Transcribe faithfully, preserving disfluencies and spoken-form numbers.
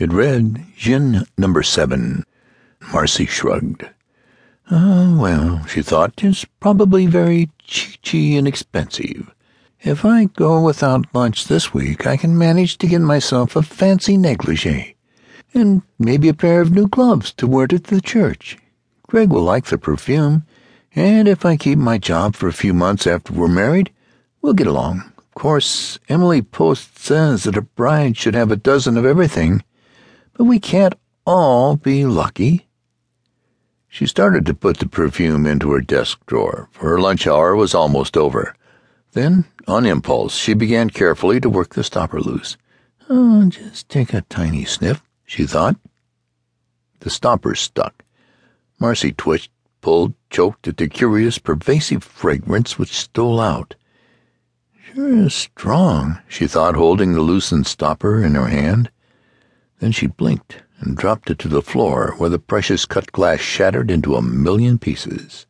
It read, Gin number seven. Marcy shrugged. Oh, well, she thought, it's probably very cheechy and expensive. If I go without lunch this week, I can manage to get myself a fancy negligee, and maybe a pair of new gloves to wear to the church. Greg will like the perfume, and if I keep my job for a few months after we're married, we'll get along. Of course, Emily Post says that a bride should have a dozen of everything, but we can't all be lucky. She started to put the perfume into her desk drawer, for her lunch hour was almost over. Then, on impulse, she began carefully to work the stopper loose. Oh, just take a tiny sniff, she thought. The stopper stuck. Marcy twitched, pulled, choked at the curious, pervasive fragrance which stole out. Sure is strong, she thought, holding the loosened stopper in her hand. Then she blinked and dropped it to the floor, where the precious cut glass shattered into a million pieces.